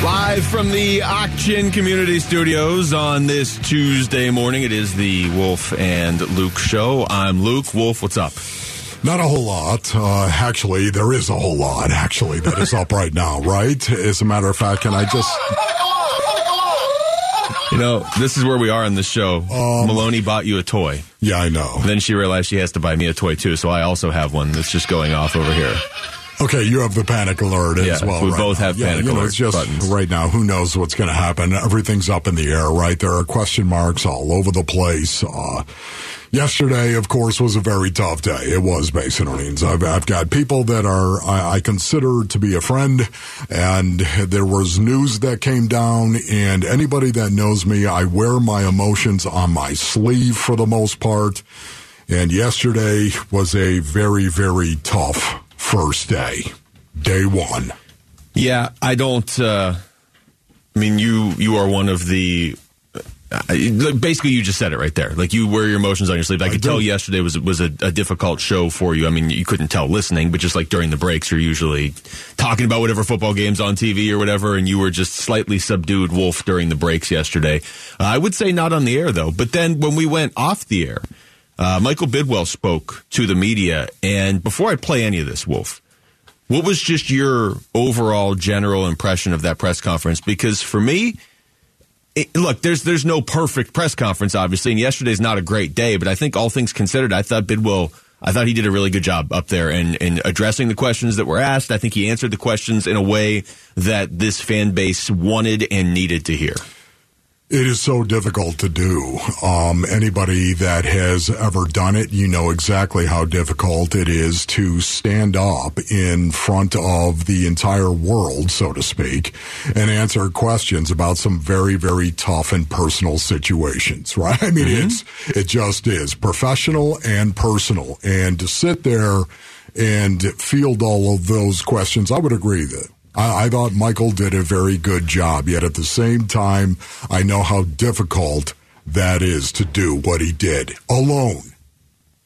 Live from the Ak-Chin Community Studios on this Tuesday morning, it is the Wolf and Luke show. I'm Luke. Wolf, what's up? Not a whole lot. Actually, there is a whole lot, actually, that is up right now, right? As a matter of fact, can I just... You know, this is where we are on the show. Maloney bought you a toy. Yeah, I know. Then she realized she has to buy me a toy, too, so I also have one that's just going off over here. Okay, you have the panic alert as well. We both have panic alert buttons. It's just right now, who knows what's going to happen? Everything's up in the air, right? There are question marks all over the place. Yesterday, of course, was a very tough day. It was, Basin Orleans. I've got people that are I consider to be a friend, and there was news that came down, and anybody that knows me, I wear my emotions on my sleeve for the most part, and yesterday was a very, very tough first day one. Yeah, I don't, I mean, you are one of the, basically you just said it right there. Like, you wear your emotions on your sleeve. I could tell yesterday was a difficult show for you. I mean, you couldn't tell listening, but just like during the breaks, you're usually talking about whatever football game's on TV or whatever, and you were just slightly subdued, Wolf, during the breaks yesterday. I would say not on the air, though. But then when we went off the air, Michael Bidwill spoke to the media, and before I play any of this, Wolf, what was just your overall general impression of that press conference? Because for me, look, there's no perfect press conference, obviously, and yesterday's not a great day, but I think all things considered, I thought he did a really good job up there in addressing the questions that were asked. I think he answered the questions in a way that this fan base wanted and needed to hear. It is so difficult to do. Anybody that has ever done it, you know exactly how difficult it is to stand up in front of the entire world, so to speak, and answer questions about some very, very tough and personal situations, right? I mean, it just is professional and personal. And to sit there and field all of those questions, I would agree that I thought Michael did a very good job, yet at the same time, I know how difficult that is to do what he did alone.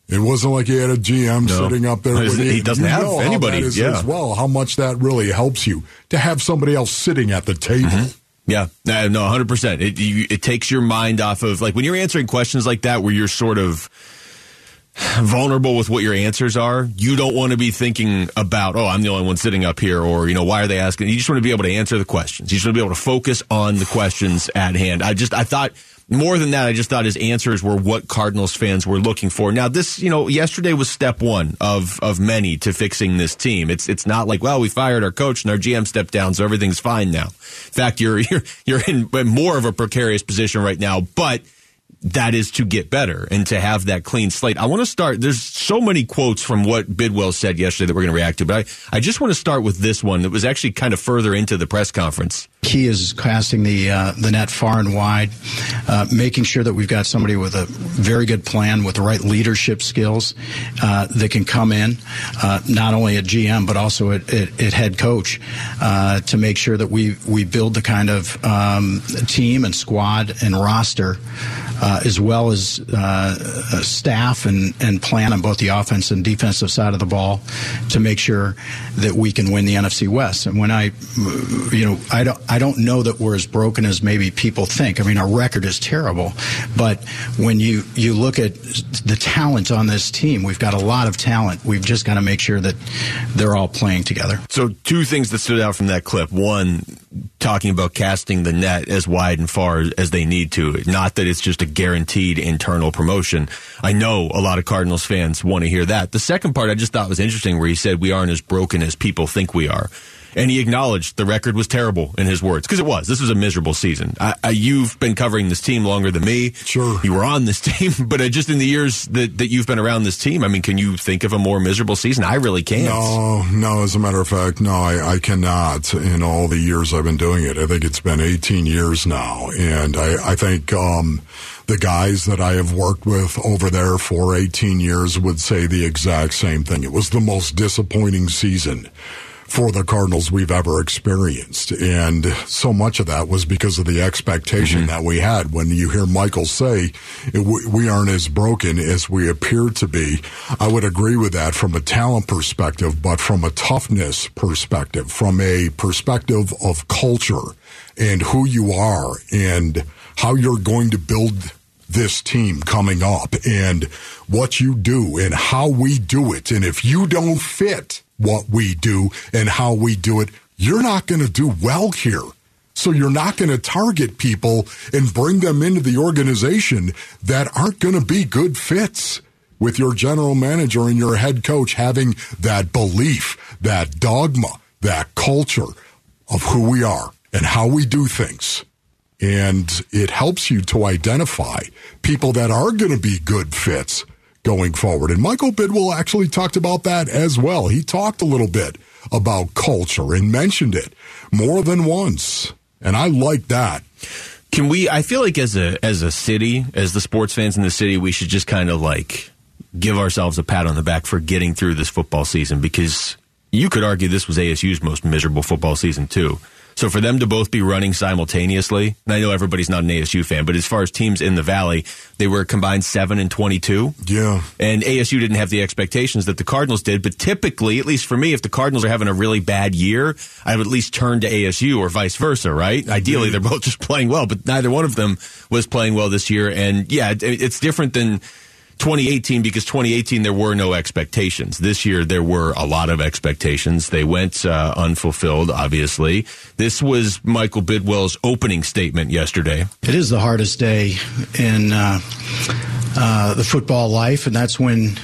It wasn't like he had a GM sitting up there. He doesn't have anybody. As well, how much that really helps you to have somebody else sitting at the table. Mm-hmm. Yeah, no, 100%. It takes your mind off of, like, when you're answering questions like that where you're sort of vulnerable with what your answers are, you don't want to be thinking about, oh, I'm the only one sitting up here, or, you know, why are they asking? You just want to be able to answer the questions. You just want to be able to focus on the questions at hand. I thought, more than that, I just thought his answers were what Cardinals fans were looking for. Now, this, you know, yesterday was step one of many to fixing this team. It's not like, well, we fired our coach and our GM stepped down, so everything's fine now. In fact, you're in more of a precarious position right now, but that is to get better and to have that clean slate. I want to start, there's so many quotes from what Bidwill said yesterday that we're going to react to, but I just want to start with this one that was actually kind of further into the press conference. Key is casting the net far and wide, making sure that we've got somebody with a very good plan, with the right leadership skills that can come in, not only at GM, but also at head coach, to make sure that we build the kind of team and squad and roster, as well as staff and plan on both the offense and defensive side of the ball to make sure that we can win the NFC West. And when I don't know that we're as broken as maybe people think. I mean, our record is terrible. But when you look at the talent on this team, we've got a lot of talent. We've just got to make sure that they're all playing together. So two things that stood out from that clip. One, talking about casting the net as wide and far as they need to. Not that it's just a guaranteed internal promotion. I know a lot of Cardinals fans want to hear that. The second part I just thought was interesting, where he said we aren't as broken as people think we are. And he acknowledged the record was terrible in his words, because it was. This was a miserable season. You've been covering this team longer than me. Sure. You were on this team, but just in the years that you've been around this team, I mean, can you think of a more miserable season? I really can't. No, as a matter of fact, no, I cannot. In all the years I've been doing it, I think it's been 18 years now. And I think the guys that I have worked with over there for 18 years would say the exact same thing. It was the most disappointing season for the Cardinals we've ever experienced. And so much of that was because of the expectation that we had. When you hear Michael say, we aren't as broken as we appear to be, I would agree with that from a talent perspective, but from a toughness perspective, from a perspective of culture and who you are and how you're going to build this team coming up and what you do and how we do it. And if you don't fit what we do and how we do it, you're not going to do well here. So you're not going to target people and bring them into the organization that aren't going to be good fits with your general manager and your head coach having that belief, that dogma, that culture of who we are and how we do things. And it helps you to identify people that are going to be good fits going forward. And Michael Bidwill actually talked about that as well. He talked a little bit about culture and mentioned it more than once. And I like that. Can we, I feel like as a city, as the sports fans in the city, we should just kind of like give ourselves a pat on the back for getting through this football season, because you could argue this was ASU's most miserable football season too. So for them to both be running simultaneously, and I know everybody's not an ASU fan, but as far as teams in the Valley, they were combined 7 and 22. Yeah. And ASU didn't have the expectations that the Cardinals did, but typically, at least for me, if the Cardinals are having a really bad year, I would at least turn to ASU or vice versa, right? Ideally, they're both just playing well, but neither one of them was playing well this year. And yeah, it's different than 2018, because 2018 there were no expectations. This year there were a lot of expectations. They went unfulfilled, obviously. This was Michael Bidwill's opening statement yesterday. It is the hardest day in the football life, and that's when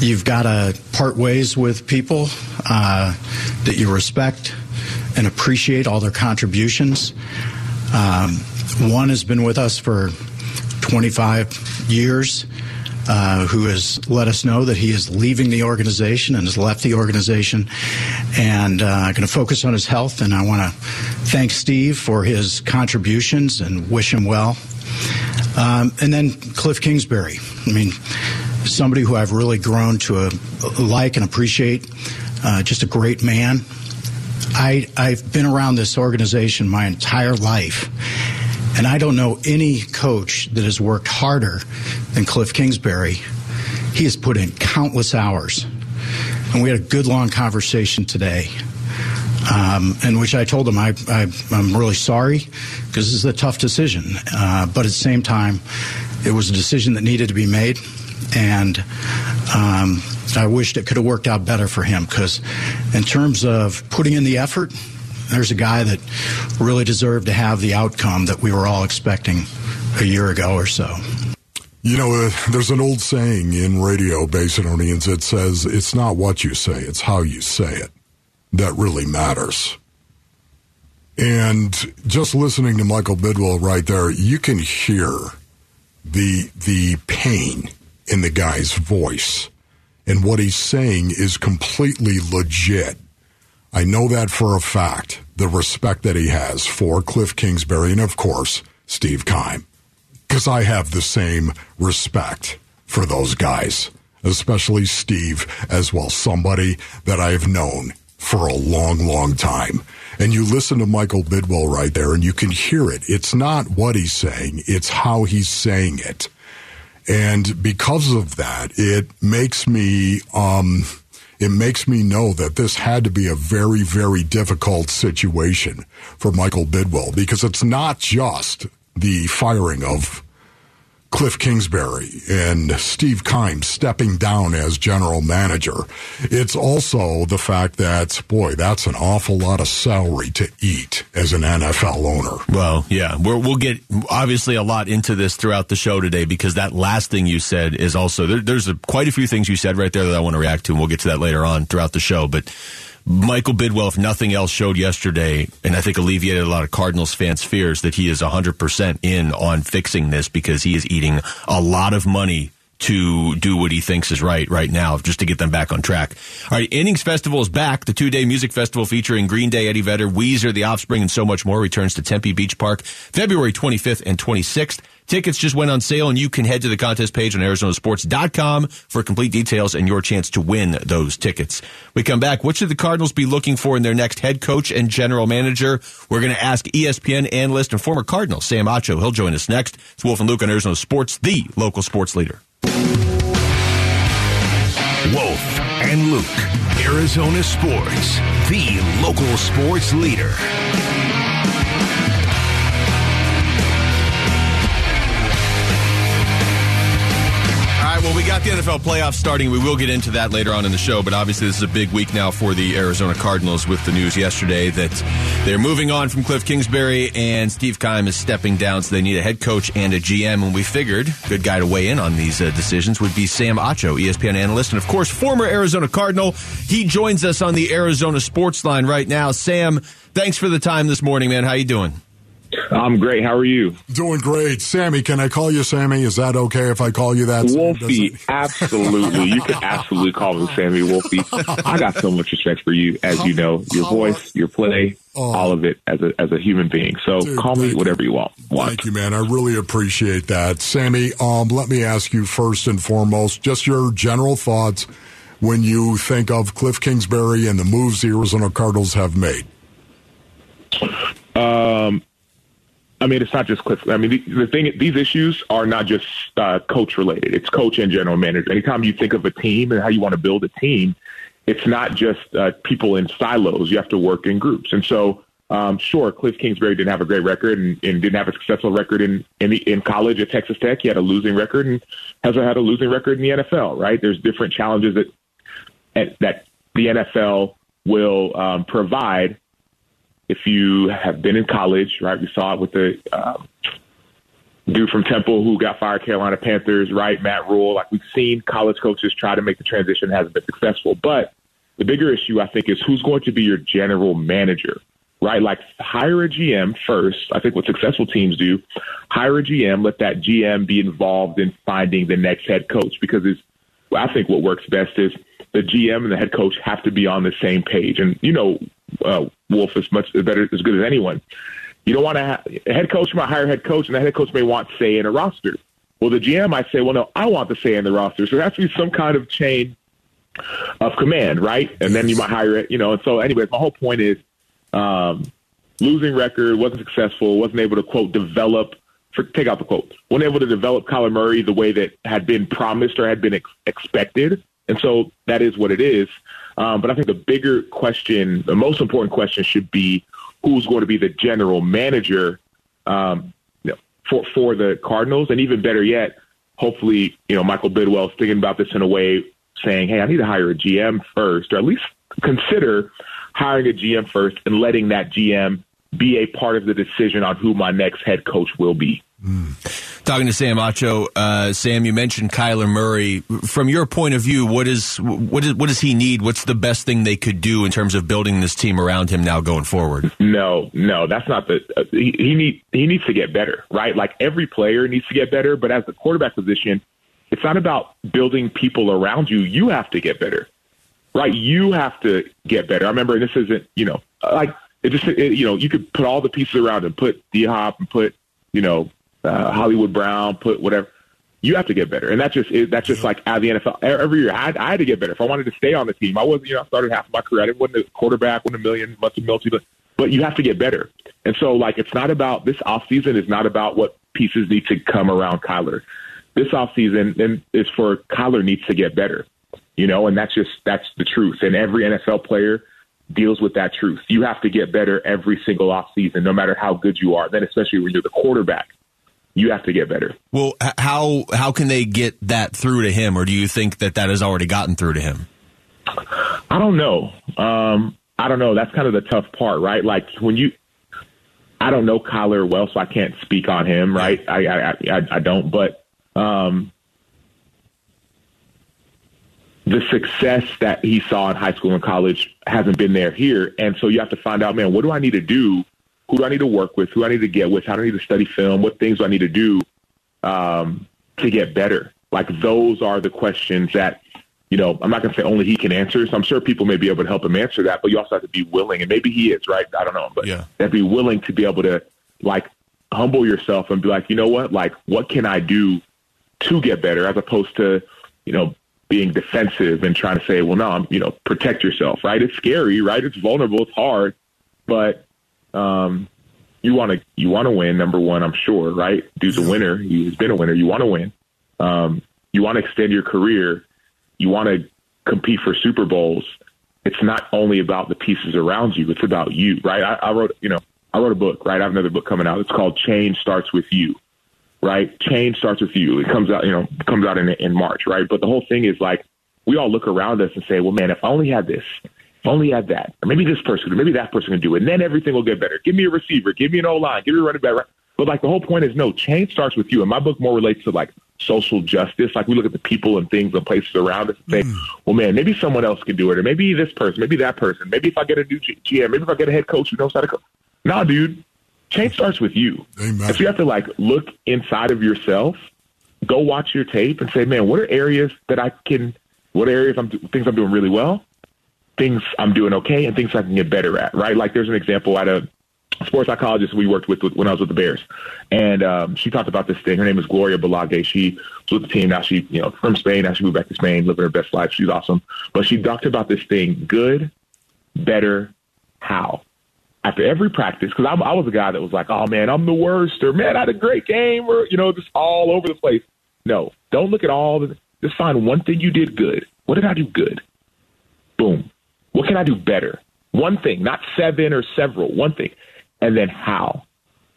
you've got to part ways with people that you respect and appreciate all their contributions. One has been with us for 25 years, who has let us know that he is leaving the organization and has left the organization, and going to focus on his health. And I want to thank Steve for his contributions and wish him well. And then Kliff Kingsbury. I mean, somebody who I've really grown to like and appreciate, just a great man. I've been around this organization my entire life, and I don't know any coach that has worked harder than Kliff Kingsbury. He has put in countless hours. And we had a good, long conversation today, in which I told him I'm really sorry, because this is a tough decision. But at the same time, it was a decision that needed to be made. And I wished it could have worked out better for him, because in terms of putting in the effort, there's a guy that really deserved to have the outcome that we were all expecting a year ago or so. You know, there's an old saying in radio, Basinonians, that says it's not what you say, it's how you say it that really matters. And just listening to Michael Bidwill right there, you can hear the pain in the guy's voice. And what he's saying is completely legit. I know that for a fact, the respect that he has for Kliff Kingsbury and, of course, Steve Keim, because I have the same respect for those guys, especially Steve as well, somebody that I've known for a long, long time. And you listen to Michael Bidwill right there, and you can hear it. It's not what he's saying, it's how he's saying it. And because of that, it makes me know that this had to be a very, very difficult situation for Michael Bidwill, because it's not just the firing of Kliff Kingsbury and Steve Keim stepping down as general manager. It's also the fact that, boy, that's an awful lot of salary to eat as an NFL owner. Well, yeah, we'll get obviously a lot into this throughout the show today, because that last thing you said is also, there's quite a few things you said right there that I want to react to, and we'll get to that later on throughout the show. But Michael Bidwill, if nothing else, showed yesterday, and I think alleviated a lot of Cardinals fans' fears, that he is 100% in on fixing this, because he is eating a lot of money to do what he thinks is right now, just to get them back on track. All right, Innings Festival is back. The two-day music festival featuring Green Day, Eddie Vedder, Weezer, The Offspring, and so much more returns to Tempe Beach Park February 25th and 26th. Tickets just went on sale, and you can head to the contest page on arizonasports.com for complete details and your chance to win those tickets. We come back. What should the Cardinals be looking for in their next head coach and general manager? We're going to ask ESPN analyst and former Cardinal Sam Acho. He'll join us next. It's Wolf and Luke on Arizona Sports, the local sports leader. Wolf and Luke, Arizona Sports, the local sports leader. Well, we got the NFL playoffs starting. We will get into that later on in the show, but obviously this is a big week now for the Arizona Cardinals with the news yesterday that they're moving on from Kliff Kingsbury and Steve Keim is stepping down, so they need a head coach and a GM, and we figured a good guy to weigh in on these decisions would be Sam Acho, ESPN analyst, and of course, former Arizona Cardinal. He joins us on the Arizona Sports Line right now. Sam, thanks for the time this morning, man. How you doing? I'm great. How are you? Doing great. Sammy, can I call you Sammy? Is that okay if I call you that? Wolfie, absolutely. You can absolutely call me Sammy Wolfie. I got so much respect for you, as you know, your voice, your play, all of it as a human being. So dude, call me whatever you want. Thank you, man. I really appreciate that. Sammy, let me ask you first and foremost, just your general thoughts when you think of Kliff Kingsbury and the moves the Arizona Cardinals have made. I mean, it's not just Kliff. I mean, the thing, these issues are not just coach related. It's coach and general manager. Anytime you think of a team and how you want to build a team, it's not just people in silos. You have to work in groups. And so, sure, Kliff Kingsbury didn't have a great record and didn't have a successful record in college at Texas Tech. He had a losing record and hasn't had a losing record in the NFL, right? There's different challenges that the NFL will provide. If you have been in college, right, we saw it with the dude from Temple who got fired, Carolina Panthers, right, Matt Rule. Like, we've seen college coaches try to make the transition, hasn't been successful. But the bigger issue, I think, is who's going to be your general manager, right? Like, hire a GM first. I think what successful teams do, hire a GM, let that GM be involved in finding the next head coach, because I think what works best is the GM and the head coach have to be on the same page. And, you know, Wolf is much better, as good as anyone. You don't want to have a head coach might hire a head coach, and the head coach may want say in a roster. Well, the GM might say, well, no, I want to say in the roster. So there has to be some kind of chain of command, right? And then you might hire it, you know. And so, anyways, my whole point is losing record, wasn't successful, wasn't able to, quote, develop. Take out the quote. Wasn't able to develop Kyler Murray the way that had been promised or had been expected. And so that is what it is. But I think the bigger question, the most important question should be who's going to be the general manager for the Cardinals. And even better yet, hopefully, you know, Michael Bidwill is thinking about this in a way saying, hey, I need to hire a GM first, or at least consider hiring a GM first and letting that GM be a part of the decision on who my next head coach will be. Talking to Sam Acho, Sam, you mentioned Kyler Murray. From your point of view, what does he need? What's the best thing they could do in terms of building this team around him now going forward? No, that's not the. He needs to get better, right? Like every player needs to get better, but as the quarterback position, it's not about building people around you. You have to get better, right? You have to get better. I remember, and this isn't, you know, like it just, it, you know, you could put all the pieces around him, put D-Hop and put, you know, Hollywood Brown, put whatever. You have to get better, and that's just like out of the NFL. Every year, I had to get better. If I wanted to stay on the team, I wasn't. You know, I started half of my career. I wasn't a quarterback, won a million, but you have to get better. And so, like, it's not about this offseason. It's not about what pieces need to come around Kyler. This offseason then is for Kyler needs to get better. You know, and that's the truth. And every NFL player deals with that truth. You have to get better every single offseason, no matter how good you are. Then, especially when you're the quarterback. You have to get better. Well, how can they get that through to him, or do you think that has already gotten through to him? I don't know. That's kind of the tough part, right? Like I don't know Kyler well, so I can't speak on him, right? I don't. But the success that he saw in high school and college hasn't been there here, and so you have to find out, man, what do I need to do? Who do I need to work with? Who do I need to get with? How do I need to study film? What things do I need to do to get better? Like, those are the questions that, you know, I'm not going to say only he can answer. So I'm sure people may be able to help him answer that, but you also have to be willing, and maybe he is, right? I don't know. But yeah, that'd be willing to be able to, like, humble yourself and be like, you know what? Like, what can I do to get better, as opposed to, you know, being defensive and trying to say, well, no, I'm, you know, protect yourself, right? It's scary, right? It's vulnerable. It's hard. But you want to win, number one, I'm sure, right? Dude's a winner. He's been a winner. You want to win. You want to extend your career. You want to compete for Super Bowls. It's not only about the pieces around you. It's about you, right? I wrote a book, right? I have another book coming out. It's called Change Starts With You, right? Change starts with you. It comes out, in March, right? But the whole thing is, like, we all look around us and say, well, man, if I only had this, if I only had that, or maybe this person, or maybe that person can do it, and then everything will get better. Give me a receiver, give me an O-line, give me a running back, right? But, like, the whole point is, no, change starts with you. And my book more relates to, like, social justice. Like, we look at the people and things and places around us and say, well, man, maybe someone else can do it, or maybe this person, maybe that person, maybe if I get a new GM, maybe if I get a head coach who knows how to coach. Nah, dude. Change starts with you. Amen. If you have to, like, look inside of yourself, go watch your tape and say, man, things I'm doing really well, things I'm doing okay, and things I can get better at, right? Like, there's an example at a sports psychologist we worked with when I was with the Bears. And she talked about this thing. Her name is Gloria Balague. She was with the team. Now she, from Spain. Now she moved back to Spain, living her best life. She's awesome. But she talked about this thing, good, better, how. After every practice, because I was a guy that was like, oh, man, I'm the worst, or, man, I had a great game, or, just all over the place. No, don't look at just find one thing you did good. What did I do good? Boom. What can I do better? One thing, not seven or several, one thing. And then how?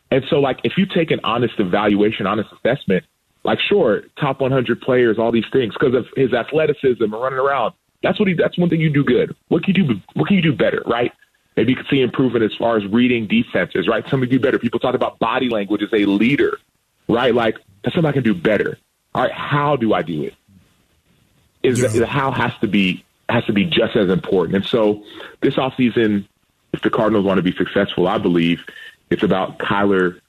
And so, like, if you take an honest evaluation, honest assessment, like, sure, top 100 players, all these things, because of his athleticism and running around, that's one thing you do good. What can you do better, right? Maybe you can see improvement as far as reading defenses, right? Somebody do better. People talk about body language as a leader, right? Like, that's something I can do better. All right, how do I do it? The how has to be just as important. And so this offseason, if the Cardinals want to be successful, I believe it's about Kyler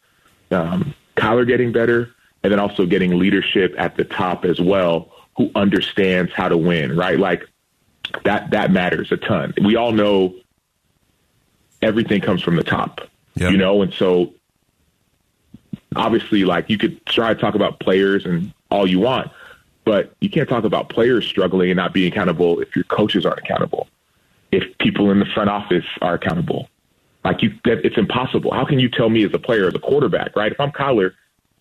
getting better, and then also getting leadership at the top as well, who understands how to win, right? Like, that matters a ton. We all know everything comes from the top, yep. And so obviously, like, you could try to talk about players and all you want, but you can't talk about players struggling and not being accountable if your coaches aren't accountable, if people in the front office are accountable. Like, it's impossible. How can you tell me as a player, as a quarterback, right? If I'm Kyler,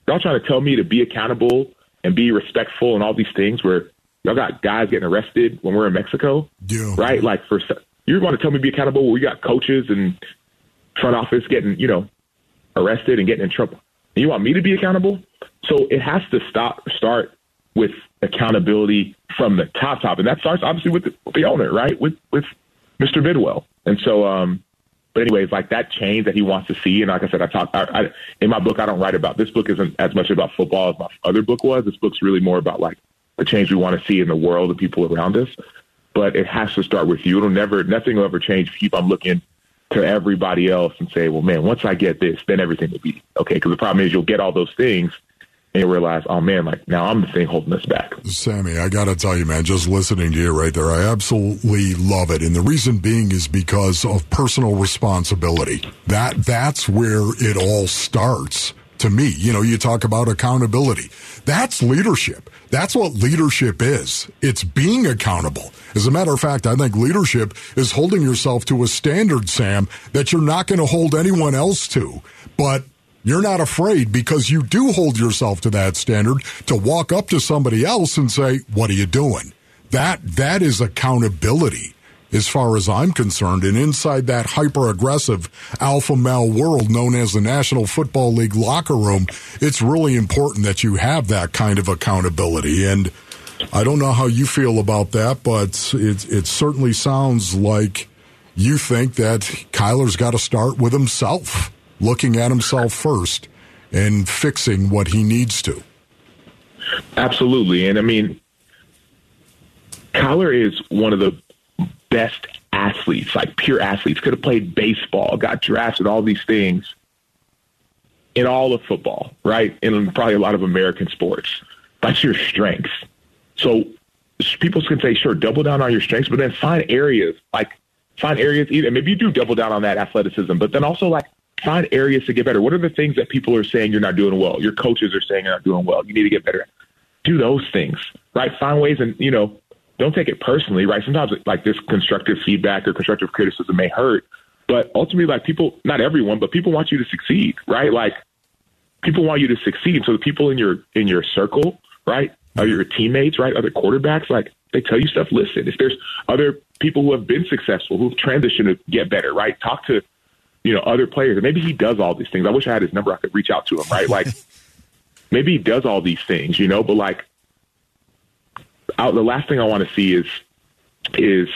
y'all trying to tell me to be accountable and be respectful and all these things where y'all got guys getting arrested when we're in Mexico, yeah, right? Like, you're going to tell me to be accountable where we got coaches and front office getting, arrested and getting in trouble. And you want me to be accountable? So it has to start with accountability from the top. And that starts obviously with the owner, right? With Mr. Bidwill. And so, but anyways, like, that change that he wants to see. And like I said, I in my book, I don't write about, this book isn't as much about football as my other book was. This book's really more about, like, the change we want to see in the world, the people around us. But it has to start with you. Nothing will ever change if you keep on looking to everybody else and say, well, man, once I get this, then everything will be okay. Because the problem is, you'll get all those things and you'll realize, oh, man, like, now I'm the thing holding us back. Sammy, I got to tell you, man, just listening to you right there, I absolutely love it. And the reason being is because of personal responsibility. That's where it all starts. To me, you talk about accountability. That's leadership. That's what leadership is. It's being accountable. As a matter of fact, I think leadership is holding yourself to a standard, Sam, that you're not going to hold anyone else to. But you're not afraid, because you do hold yourself to that standard, to walk up to somebody else and say, what are you doing? That is accountability, as far as I'm concerned. And inside that hyper-aggressive alpha male world known as the National Football League locker room, it's really important that you have that kind of accountability. And I don't know how you feel about that, but it certainly sounds like you think that Kyler's got to start with himself, looking at himself first and fixing what he needs to. Absolutely. And, I mean, Kyler is one of the best athletes, like, pure athletes, could have played baseball, got drafted, all these things in all of football, right? And probably a lot of American sports. That's your strengths. So people can say, sure, double down on your strengths, but then find areas either. Maybe you do double down on that athleticism, but then also like find areas to get better. What are the things that people are saying you're not doing well? Your coaches are saying you're not doing well. You need to get better. Do those things, right? Find ways and, you know, don't take it personally, right? Sometimes like this constructive feedback or constructive criticism may hurt, but ultimately like people, not everyone, but people want you to succeed, right? Like people want you to succeed. So the people in your circle, right? Or your teammates, right? Other quarterbacks, like they tell you stuff, listen, if there's other people who have been successful, who've transitioned to get better, right? Talk to, you know, other players. Maybe he does all these things. I wish I had his number. I could reach out to him, right? Like maybe he does all these things, you know, but like, the last thing I want to see is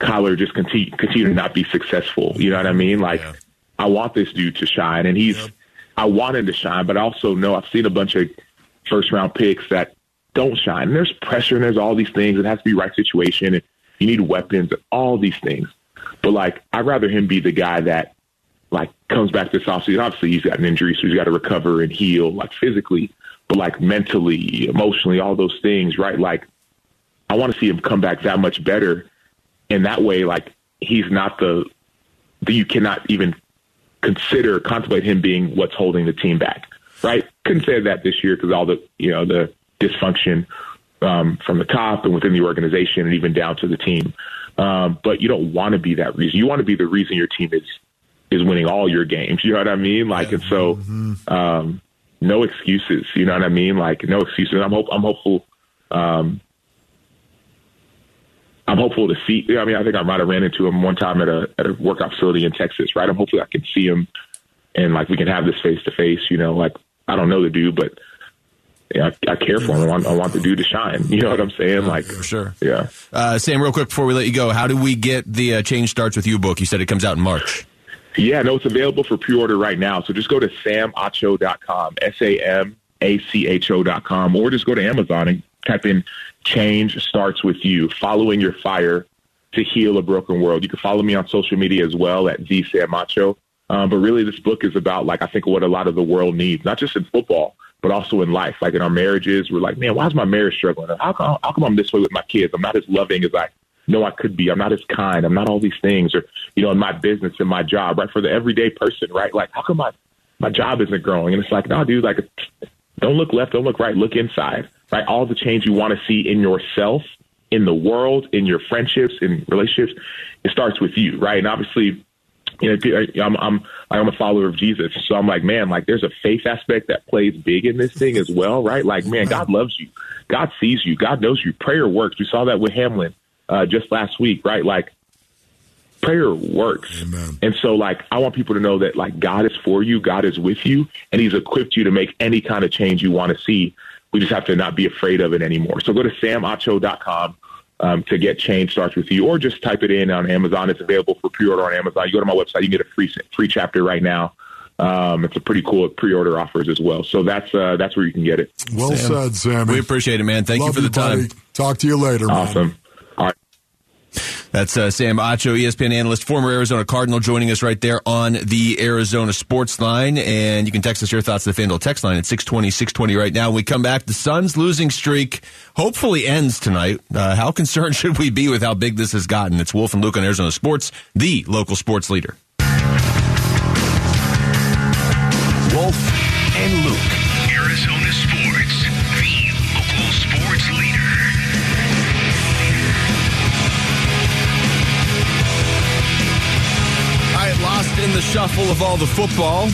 Kyler just continue to not be successful. You know what I mean? Like, yeah. I want this dude to shine, and I want him to shine, but I also know I've seen a bunch of first-round picks that don't shine. And there's pressure, and there's all these things. It has to be right situation, and you need weapons, and all these things. But, like, I'd rather him be the guy that, like, comes back this offseason. Obviously, he's got an injury, so he's got to recover and heal, like, physically. But like mentally, emotionally, all those things, right? Like I want to see him come back that much better. And that way, like he's not you cannot even contemplate him being what's holding the team back, right? Couldn't say that this year because all the, you know, the dysfunction from the top and within the organization and even down to the team. But you don't want to be that reason. You want to be the reason your team is winning all your games. You know what I mean? Like, and so, no excuses, you know what I mean? Like no excuses. I'm hopeful. I'm hopeful to see. I mean, I think I might have ran into him one time at a workout facility in Texas, right? I'm hopeful I can see him, and like we can have this face to face. You know, like I don't know the dude, but yeah, I care for him. I want the dude to shine. You know what I'm saying? Like for sure. Yeah. Sam, real quick before we let you go, how do we get the Change Starts With You book? You said it comes out in March. Yeah, no, it's available for pre-order right now. So just go to samacho.com, samacho.com, or just go to Amazon and type in Change Starts With You, Following Your Fire to Heal a Broken World. You can follow me on social media as well at @TheSamAcho. But really this book is about, like, I think what a lot of the world needs, not just in football, but also in life. Like in our marriages, we're like, man, why is my marriage struggling? How come I'm this way with my kids? I'm not as loving as I could be. I'm not as kind. I'm not all these things, or, you know, in my business, in my job, right? For the everyday person, right? Like, how come my job isn't growing? And it's like, no, dude, like, don't look left, don't look right, look inside, right? All the change you want to see in yourself, in the world, in your friendships, in relationships, it starts with you, right? And obviously, you know, I'm a follower of Jesus, so I'm like, man, like, there's a faith aspect that plays big in this thing as well, right? Like, man, God loves you, God sees you, God knows you. Prayer works. You saw that with Hamlin. Just last week, right? Like prayer works. Amen. And so like, I want people to know that like God is for you, God is with you, and he's equipped you to make any kind of change you want to see. We just have to not be afraid of it anymore. So go to samacho.com to get Change Starts With You, or just type it in on Amazon. It's available for pre-order on Amazon. You go to my website, you can get a free chapter right now. It's a pretty cool pre-order offers as well. So that's where you can get it. Well said, Sammy. We appreciate it, man. Thank you for the time. Buddy. Talk to you later. Awesome. Man. That's Sam Acho, ESPN analyst, former Arizona Cardinal, joining us right there on the Arizona Sports Line. And you can text us your thoughts to the FanDuel text line at 620-620 right now. When we come back, the Suns' losing streak hopefully ends tonight. How concerned should we be with how big this has gotten? It's Wolf and Luke on Arizona Sports, the local sports leader. Wolf and Luke. Arizona Sports, the local sports leader. Lost in the shuffle of all the football,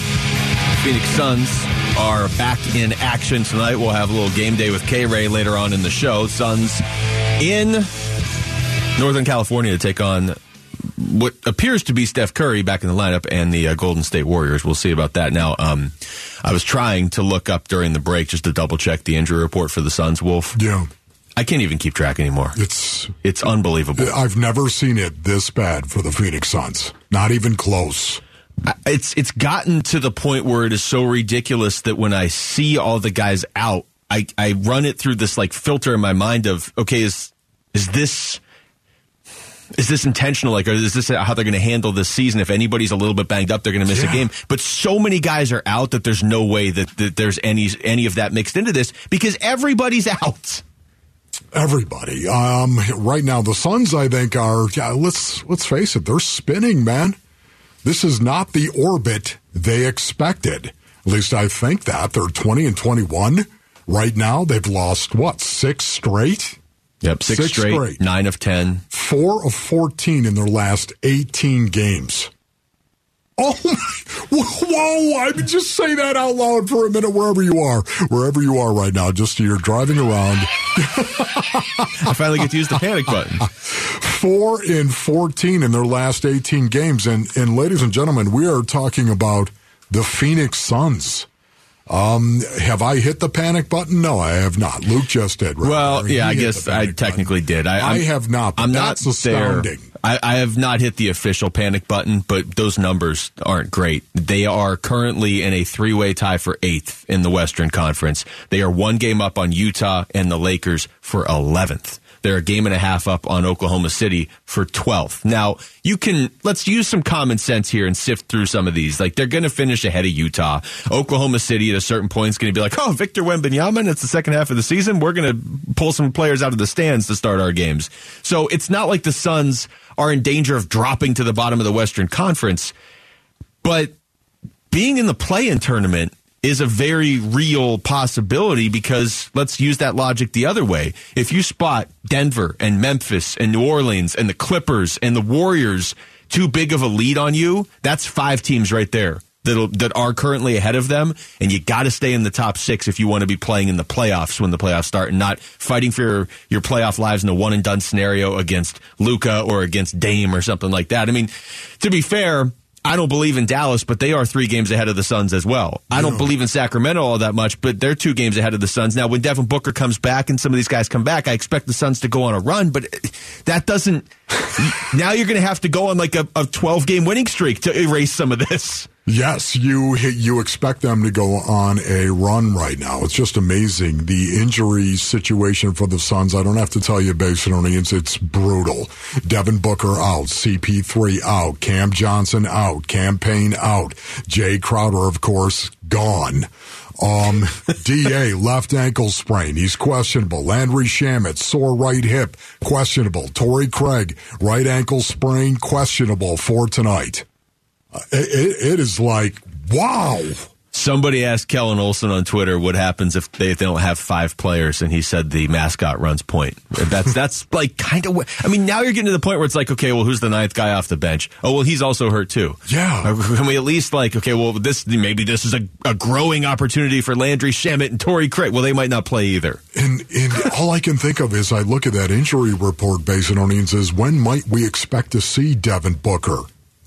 Phoenix Suns are back in action tonight. We'll have a little game day with K-Ray later on in the show. Suns in Northern California to take on what appears to be Steph Curry back in the lineup and the Golden State Warriors. We'll see about that. Now, I was trying to look up during the break just to double-check the injury report for the Suns, Wolf. Yeah. I can't even keep track anymore. It's unbelievable. I've never seen it this bad for the Phoenix Suns. Not even close. It's gotten to the point where it is so ridiculous that when I see all the guys out, I run it through this like filter in my mind of, okay, is this Is this intentional? Like, or is this how they're going to handle this season? If anybody's a little bit banged up, they're going to miss a game. But so many guys are out that there's no way that there's any of that mixed into this because everybody's out. Everybody. Right now, the Suns, I think, are, let's face it, they're spinning, man. This is not the orbit they expected. At least I think that. They're 20-21 right now. They've lost, what, six straight? Yep, six straight, 9 of 10. 4 of 14 in their last 18 games. Oh, whoa, I mean, just say that out loud for a minute wherever you are right now, just you're driving around. I finally get to use the panic button. 4 and 14 in their last 18 games. And ladies and gentlemen, we are talking about the Phoenix Suns. Have I hit the panic button? No, I have not. Luke just did. Right? Well, yeah, I guess I technically did. I have not, but I'm not there. That's astounding. I have not hit the official panic button, but those numbers aren't great. They are currently in a three-way tie for 8th in the Western Conference. They are one game up on Utah and the Lakers for 11th. They're a game and a half up on Oklahoma City for 12th. Now, let's use some common sense here and sift through some of these. Like, they're going to finish ahead of Utah. Oklahoma City at a certain point is going to be like, oh, Victor Wembanyama, it's the second half of the season. We're going to pull some players out of the stands to start our games. So it's not like the Suns are in danger of dropping to the bottom of the Western Conference. But being in the play-in tournament is a very real possibility because let's use that logic the other way. If you spot Denver and Memphis and New Orleans and the Clippers and the Warriors too big of a lead on you, that's 5 teams right there that are currently ahead of them, and you got to stay in the top 6 if you want to be playing in the playoffs when the playoffs start and not fighting for your playoff lives in a one-and-done scenario against Luka or against Dame or something like that. I mean, to be fair, I don't believe in Dallas, but they are 3 games ahead of the Suns as well. I don't believe in Sacramento all that much, but they're 2 games ahead of the Suns. Now, when Devin Booker comes back and some of these guys come back, I expect the Suns to go on a run, but that doesn't... Now you're going to have to go on like a 12-game winning streak to erase some of this. Yes, you expect them to go on a run right now. It's just amazing. The injury situation for the Suns, I don't have to tell you, basically, it's brutal. Devin Booker out, CP3 out, Cam Johnson out, Campaign out, Jay Crowder, of course, gone. DA, left ankle sprain. He's questionable. Landry Shamet, sore right hip, questionable. Torrey Craig, right ankle sprain, questionable for tonight. It is like, wow. Somebody asked Kellen Olson on Twitter what happens if they don't have 5 players, and he said the mascot runs point. That's like kind of what... I mean, now you're getting to the point where it's like, okay, well, who's the 9th guy off the bench? Oh, well, he's also hurt too. Yeah. Can we at least like, okay, well, maybe this is a growing opportunity for Landry Shamet and Torrey Craig. Well, they might not play either. And all I can think of is I look at that injury report, Basinonians, is when might we expect to see Devin Booker,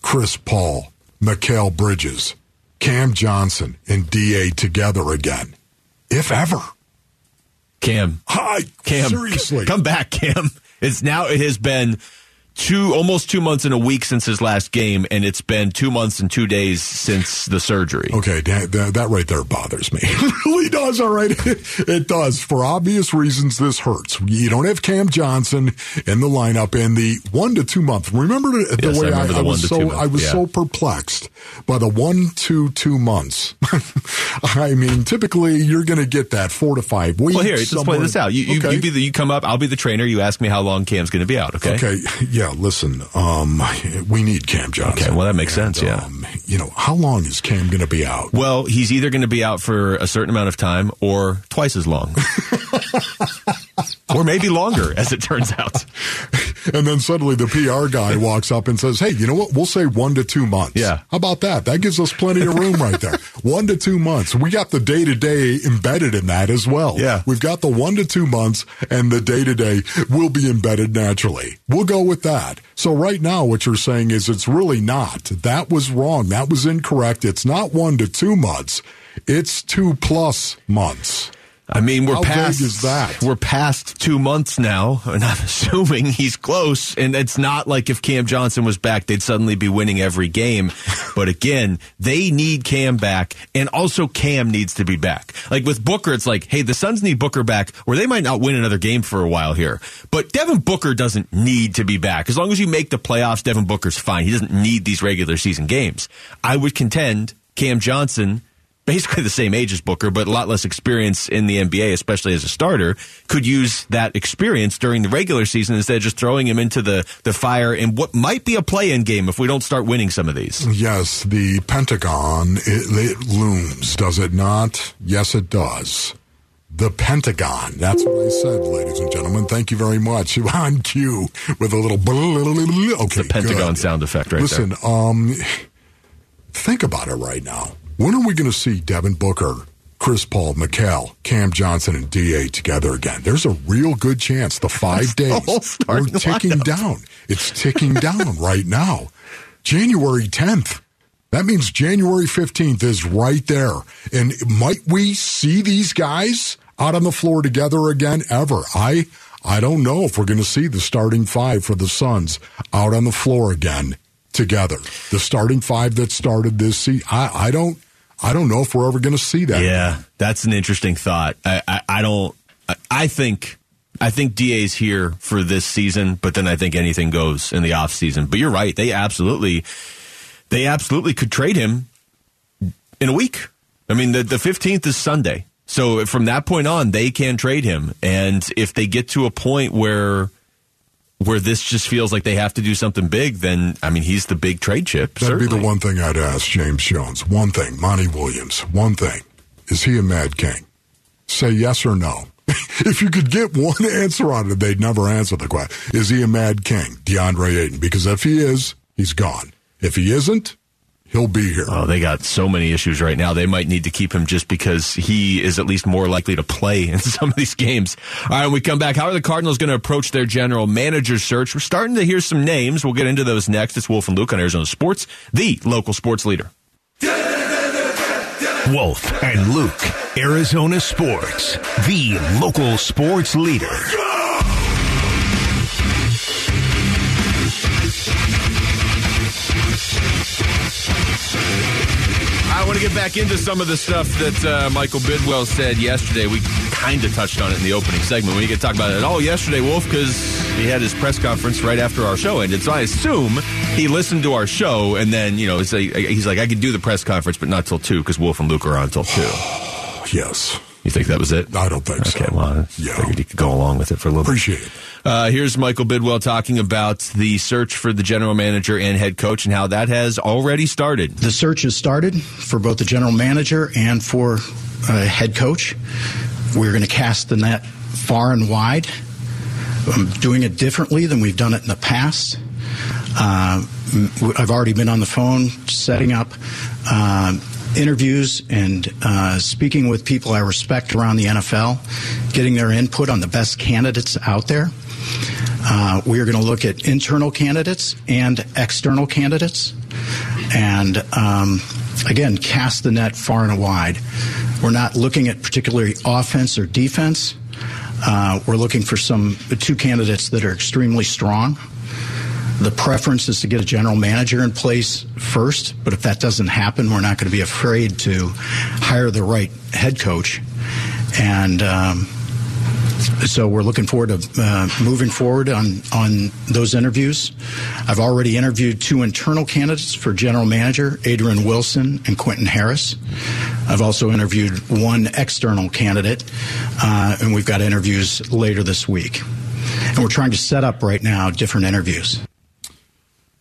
Chris Paul, Mikal Bridges, Cam Johnson, and DA together again, if ever. Cam, seriously, come back, Cam. It has been almost 2 months and a week since his last game, and it's been 2 months and 2 days since the surgery. Okay, that right there bothers me. It really does, all right? It does. For obvious reasons, this hurts. You don't have Cam Johnson in the lineup in the 1 to 2 month. Remember I was so perplexed by the 1 to 2 months. I mean, typically, you're going to get that 4 to 5 weeks. Well, here, let's play this out. You come up, I'll be the trainer, you ask me how long Cam's going to be out, okay? Okay, yeah. Listen, we need Cam Johnson. Okay, well, that makes sense, yeah. How long is Cam going to be out? Well, he's either going to be out for a certain amount of time or twice as long. Or maybe longer, as it turns out. And then suddenly the PR guy walks up and says, hey, you know what? We'll say 1 to 2 months. Yeah. How about that? That gives us plenty of room right there. 1 to 2 months. We got the day-to-day embedded in that as well. Yeah. We've got the 1 to 2 months, and the day-to-day will be embedded naturally. We'll go with that. So right now what you're saying is it's really not. That was wrong. That was incorrect. It's not 1 to 2 months. It's 2+ months. I mean, we're past 2 months now, and I'm assuming he's close. And it's not like if Cam Johnson was back, they'd suddenly be winning every game. But again, they need Cam back, and also Cam needs to be back. Like with Booker, it's like, hey, the Suns need Booker back, or they might not win another game for a while here. But Devin Booker doesn't need to be back. As long as you make the playoffs, Devin Booker's fine. He doesn't need these regular season games. I would contend Cam Johnson, basically the same age as Booker, but a lot less experience in the NBA, especially as a starter, could use that experience during the regular season instead of just throwing him into the fire in what might be a play-in game if we don't start winning some of these. Yes, the Pentagon, it looms, does it not? Yes, it does. The Pentagon. That's what I said, ladies and gentlemen. Thank you very much. On cue with a little... Okay, the Pentagon good. Sound effect right Listen, there. Think about it right now. When are we going to see Devin Booker, Chris Paul, Mikal, Cam Johnson, and DA together again? There's a real good chance the 5 days are ticking down. It's ticking down right now. January 10th. That means January 15th is right there. And might we see these guys out on the floor together again ever? I don't know if we're going to see the starting five for the Suns out on the floor again together. The starting five that started this season. I don't know if we're ever going to see that. Yeah, that's an interesting thought. I think DA's here for this season, but then I think anything goes in the offseason. But you're right. They absolutely could trade him in a week. I mean, the 15th is Sunday. So from that point on, they can trade him. And if they get to a point where this just feels like they have to do something big, then, I mean, he's the big trade chip. That'd certainly be the one thing I'd ask James Jones. One thing, Monty Williams. One thing. Is he a Mad King? Say yes or no. If you could get one answer on it, they'd never answer the question. Is he a Mad King, DeAndre Ayton? Because if he is, he's gone. If he isn't, he'll be here. Oh, they got so many issues right now. They might need to keep him just because he is at least more likely to play in some of these games. All right, when we come back, how are the Cardinals going to approach their general manager search? We're starting to hear some names. We'll get into those next. It's Wolf and Luke on Arizona Sports, the local sports leader. Wolf and Luke, Arizona Sports, the local sports leader. I want to get back into some of the stuff that Michael Bidwill said yesterday. We kind of touched on it in the opening segment. We didn't get to talk about it at all yesterday, Wolf, because he had his press conference right after our show ended. So I assume he listened to our show, and then, you know, he's like, I could do the press conference, but not till 2, because Wolf and Luke are on till 2. Yes. You think that was it? I don't think so. Okay, well, I figured you could go along with it for a little bit. Appreciate it. Here's Michael Bidwill talking about the search for the general manager and head coach and how that has already started. The search has started for both the general manager and for head coach. We're going to cast the net far and wide. I'm doing it differently than we've done it in the past. I've already been on the phone setting up interviews and speaking with people I respect around the NFL, getting their input on the best candidates out there. We are going to look at internal candidates and external candidates and, again, cast the net far and wide. We're not looking at particularly offense or defense. We're looking for two candidates that are extremely strong. The preference is to get a general manager in place first, but if that doesn't happen, we're not going to be afraid to hire the right head coach. And so we're looking forward to moving forward on those interviews. I've already interviewed two internal candidates for general manager, Adrian Wilson and Quentin Harris. I've also interviewed one external candidate, and we've got interviews later this week. And we're trying to set up right now different interviews.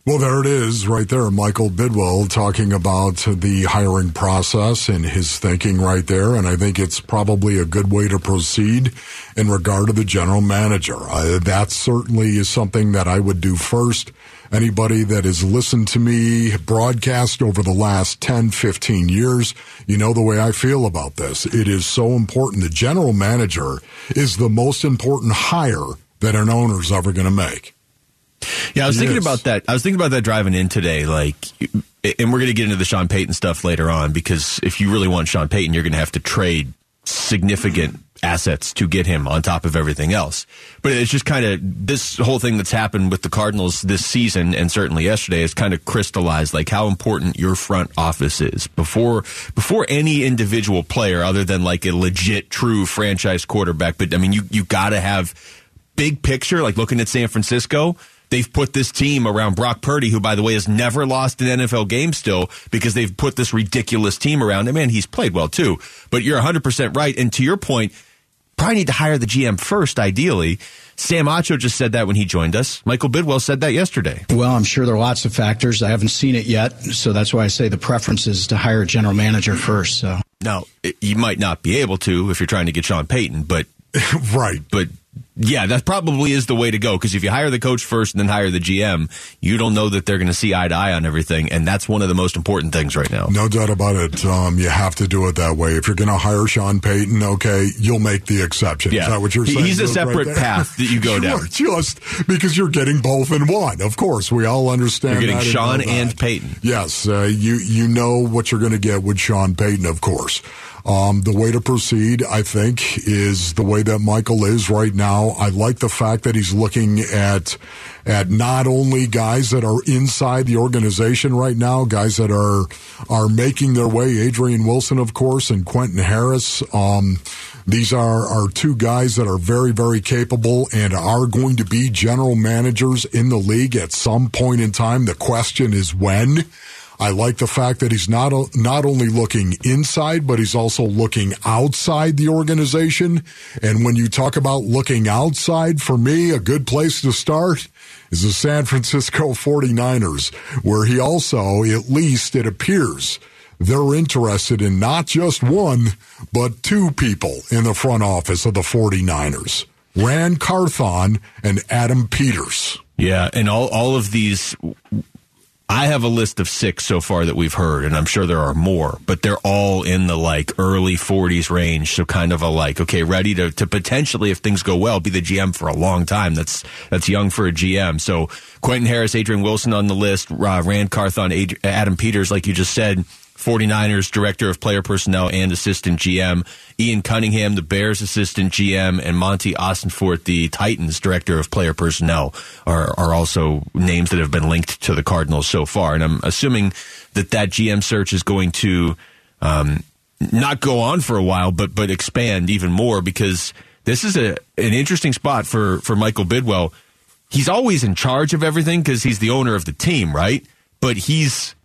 Well, there it is right there. Michael Bidwill talking about the hiring process and his thinking right there. And I think it's probably a good way to proceed in regard to the general manager. That certainly is something that I would do first. Anybody that has listened to me broadcast over the last 10, 15 years, you know the way I feel about this. It is so important. The general manager is the most important hire that an owner's ever going to make. Yeah, I was thinking about that. I was thinking about that driving in today, like, and we're going to get into the Sean Payton stuff later on, because if you really want Sean Payton, you're going to have to trade significant assets to get him on top of everything else. But it's just kind of this whole thing that's happened with the Cardinals this season, and certainly yesterday, has kind of crystallized like how important your front office is before any individual player, other than like a legit true franchise quarterback. But I mean, you got to have big picture, like looking at San Francisco. They've put this team around Brock Purdy, who, by the way, has never lost an NFL game still, because they've put this ridiculous team around him. And he's played well, too. But you're 100% right. And to your point, probably need to hire the GM first, ideally. Sam Acho just said that when he joined us. Michael Bidwill said that yesterday. Well, I'm sure there are lots of factors. I haven't seen it yet. So that's why I say the preference is to hire a general manager first. So now, you might not be able to if you're trying to get Sean Payton, but... Right. But... Yeah, that probably is the way to go, because if you hire the coach first and then hire the GM, you don't know that they're going to see eye to eye on everything, and that's one of the most important things right now. No doubt about it. You have to do it that way. If you're going to hire Sean Payton, okay, you'll make the exception. Yeah. Is that what you're saying? He's a separate path that you go down. Just because you're getting both in one. Of course, we all understand that. You're getting Sean and Payton. Yes, you know what you're going to get with Sean Payton, of course. The way to proceed, I think, is the way that Michael is right now. I like the fact that he's looking at not only guys that are inside the organization right now, guys that are making their way, Adrian Wilson, of course, and Quentin Harris. These are two guys that are very, very capable and are going to be general managers in the league at some point in time. The question is when. I like the fact that he's not only looking inside, but he's also looking outside the organization. And when you talk about looking outside, for me, a good place to start is the San Francisco 49ers, where he also, at least it appears, they're interested in not just one, but two people in the front office of the 49ers, Rand Carthon and Adam Peters. Yeah, and all of these... I have a list of 6 so far that we've heard, and I'm sure there are more, but they're all in the like early 40s range. So kind of a like, okay, ready to potentially, if things go well, be the GM for a long time. That's young for a GM. So Quentin Harris, Adrian Wilson on the list, Rand Carthon, Adam Peters, like you just said, 49ers director of player personnel and assistant GM, Ian Cunningham, the Bears assistant GM, and Monti Ossenfort, the Titans director of player personnel, are also names that have been linked to the Cardinals so far. And I'm assuming that GM search is going to not go on for a while, but expand even more, because this is an interesting spot for Michael Bidwill. He's always in charge of everything because he's the owner of the team, right? But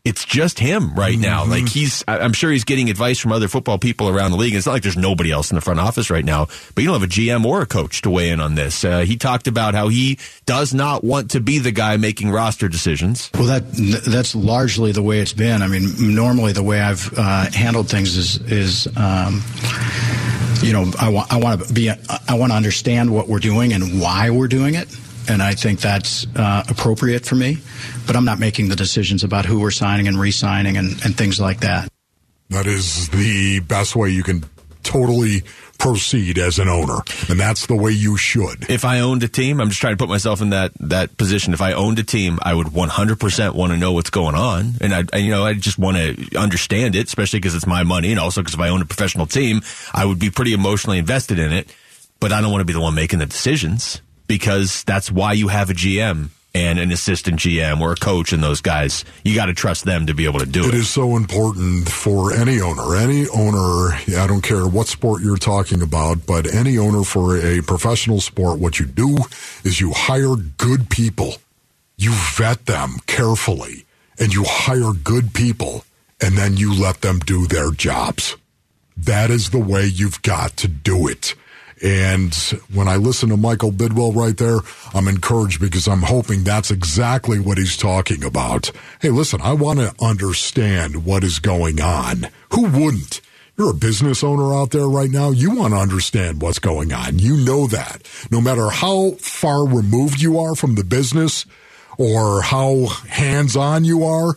it's just him right now. Like I'm sure he's getting advice from other football people around the league. It's not like there's nobody else in the front office right now, but you don't have a GM or a coach to weigh in on this. He talked about how he does not want to be the guy making roster decisions. Well, that's largely the way it's been. I mean, normally the way I've handled things is you know, I want to understand what we're doing and why we're doing it. And I think that's appropriate for me. But I'm not making the decisions about who we're signing and re-signing and things like that. That is the best way you can totally proceed as an owner. And that's the way you should. If I owned a team, I'm just trying to put myself in that position. If I owned a team, I would 100% want to know what's going on. And I just want to understand it, especially because it's my money. And also because if I owned a professional team, I would be pretty emotionally invested in it. But I don't want to be the one making the decisions. Because that's why you have a GM and an assistant GM or a coach and those guys. You got to trust them to be able to do it. It is so important for any owner. Any owner, I don't care what sport you're talking about, but any owner for a professional sport, what you do is you hire good people. You vet them carefully, and you hire good people, and then you let them do their jobs. That is the way you've got to do it. And when I listen to Michael Bidwill right there, I'm encouraged, because I'm hoping that's exactly what he's talking about. Hey, listen, I want to understand what is going on. Who wouldn't? You're a business owner out there right now. You want to understand what's going on. You know that. No matter how far removed you are from the business or how hands-on you are,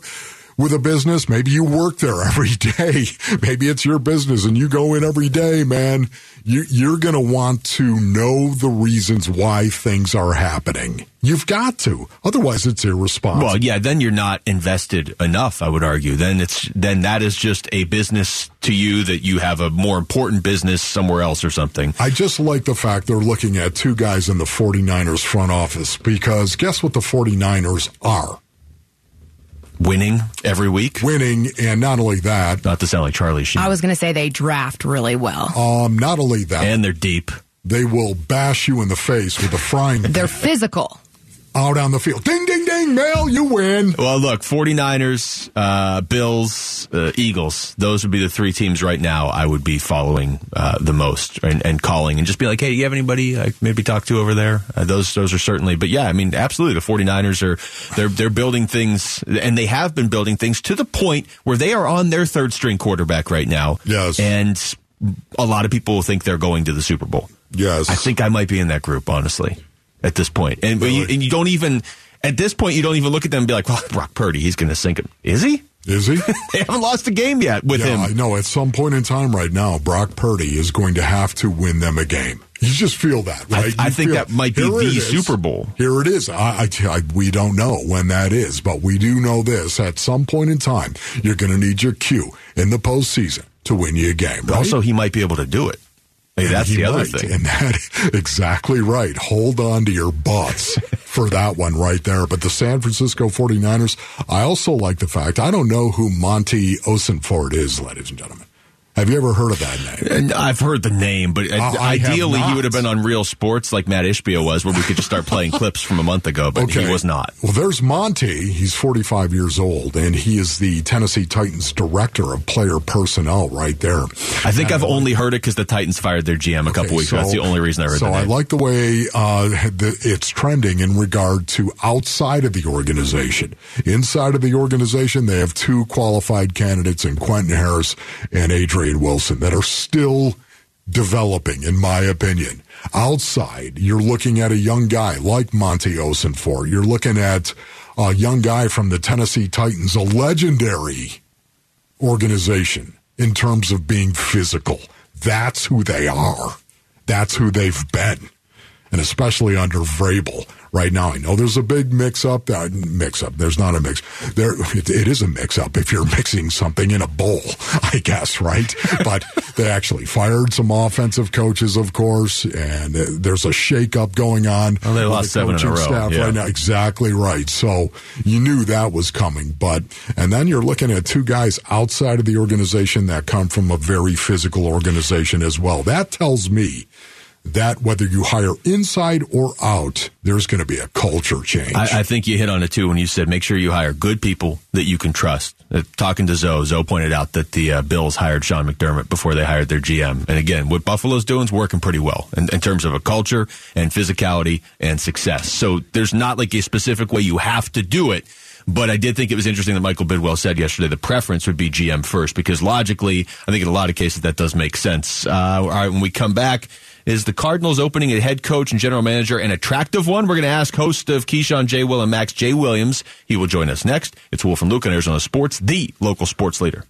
with a business, maybe you work there every day. Maybe it's your business and you go in every day, man. You're going to want to know the reasons why things are happening. You've got to. Otherwise, it's irresponsible. Well, yeah, then you're not invested enough, I would argue. Then that is just a business to you that you have a more important business somewhere else or something. I just like the fact they're looking at two guys in the 49ers front office, because guess what the 49ers are? Winning every week. Winning, and not only that. Not to sound like Charlie Sheen. I was going to say they draft really well. Not only that. And they're deep. They will bash you in the face with a frying pan. They're physical. Out on the field. Ding, ding, ding, Mel, you win. Well, look, 49ers, Bills, Eagles, those would be the three teams right now I would be following the most and calling and just be like, hey, do you have anybody I maybe talk to over there? Those are certainly, but yeah, I mean, absolutely. The 49ers are, they're building things, and they have been building things to the point where they are on their third string quarterback right now. Yes. And a lot of people think they're going to the Super Bowl. Yes. I think I might be in that group, honestly. At this point. And, really? you don't even, at this point, you don't even look at them and be like, well, Brock Purdy, he's going to sink him. Is he? Is he? They haven't lost a game yet with him. I know. At some point in time right now, Brock Purdy is going to have to win them a game. You just feel that, right? I think that might be the Super Bowl. Here it is. We don't know when that is, but we do know this. At some point in time, you're going to need your cue in the postseason to win you a game. Right? Also, he might be able to do it. Hey, that's the other thing. And that, exactly right. Hold on to your butts for that one right there. But the San Francisco 49ers, I also like the fact, I don't know who Monti Ossenfort is, ladies and gentlemen. Have you ever heard of that name? And I've heard the name, but ideally he would have been on Real Sports like Matt Ishbia was, where we could just start playing clips from a month ago, but okay. He was not. Well, there's Monty. He's 45 years old, and he is the Tennessee Titans director of player personnel right there. I think I've only heard it because the Titans fired their GM a couple weeks ago. That's the only reason I heard that. So I like the way it's trending in regard to outside of the organization. Inside of the organization, they have two qualified candidates in Quentin Harris and Adrian Wilson that are still developing, in my opinion. Outside, you're looking at a young guy like Monti Ossenfort. You're looking at a young guy from the Tennessee Titans, a legendary organization in terms of being physical. That's who they are. That's who they've been. And especially under Vrabel right now. I know there's a big mix-up. There's not a mix. It is a mix-up if you're mixing something in a bowl, I guess, right? But they actually fired some offensive coaches, of course, and there's a shake-up going on. Well, they lost seven in a row. Staff right now. Exactly right. So you knew that was coming. And then you're looking at two guys outside of the organization that come from a very physical organization as well. That tells me that whether you hire inside or out, there's going to be a culture change. I think you hit on it, too, when you said make sure you hire good people that you can trust. Talking to Zoe pointed out that the Bills hired Sean McDermott before they hired their GM. And again, what Buffalo's doing is working pretty well in terms of a culture and physicality and success. So there's not like a specific way you have to do it. But I did think it was interesting that Michael Bidwill said yesterday the preference would be GM first, because logically, I think in a lot of cases that does make sense. All right, when we come back, is the Cardinals opening a head coach and general manager an attractive one? We're going to ask host of Keyshawn, J. Will, and Max, Jay Williams. He will join us next. It's Wolf and Luke on Arizona Sports, the local sports leader.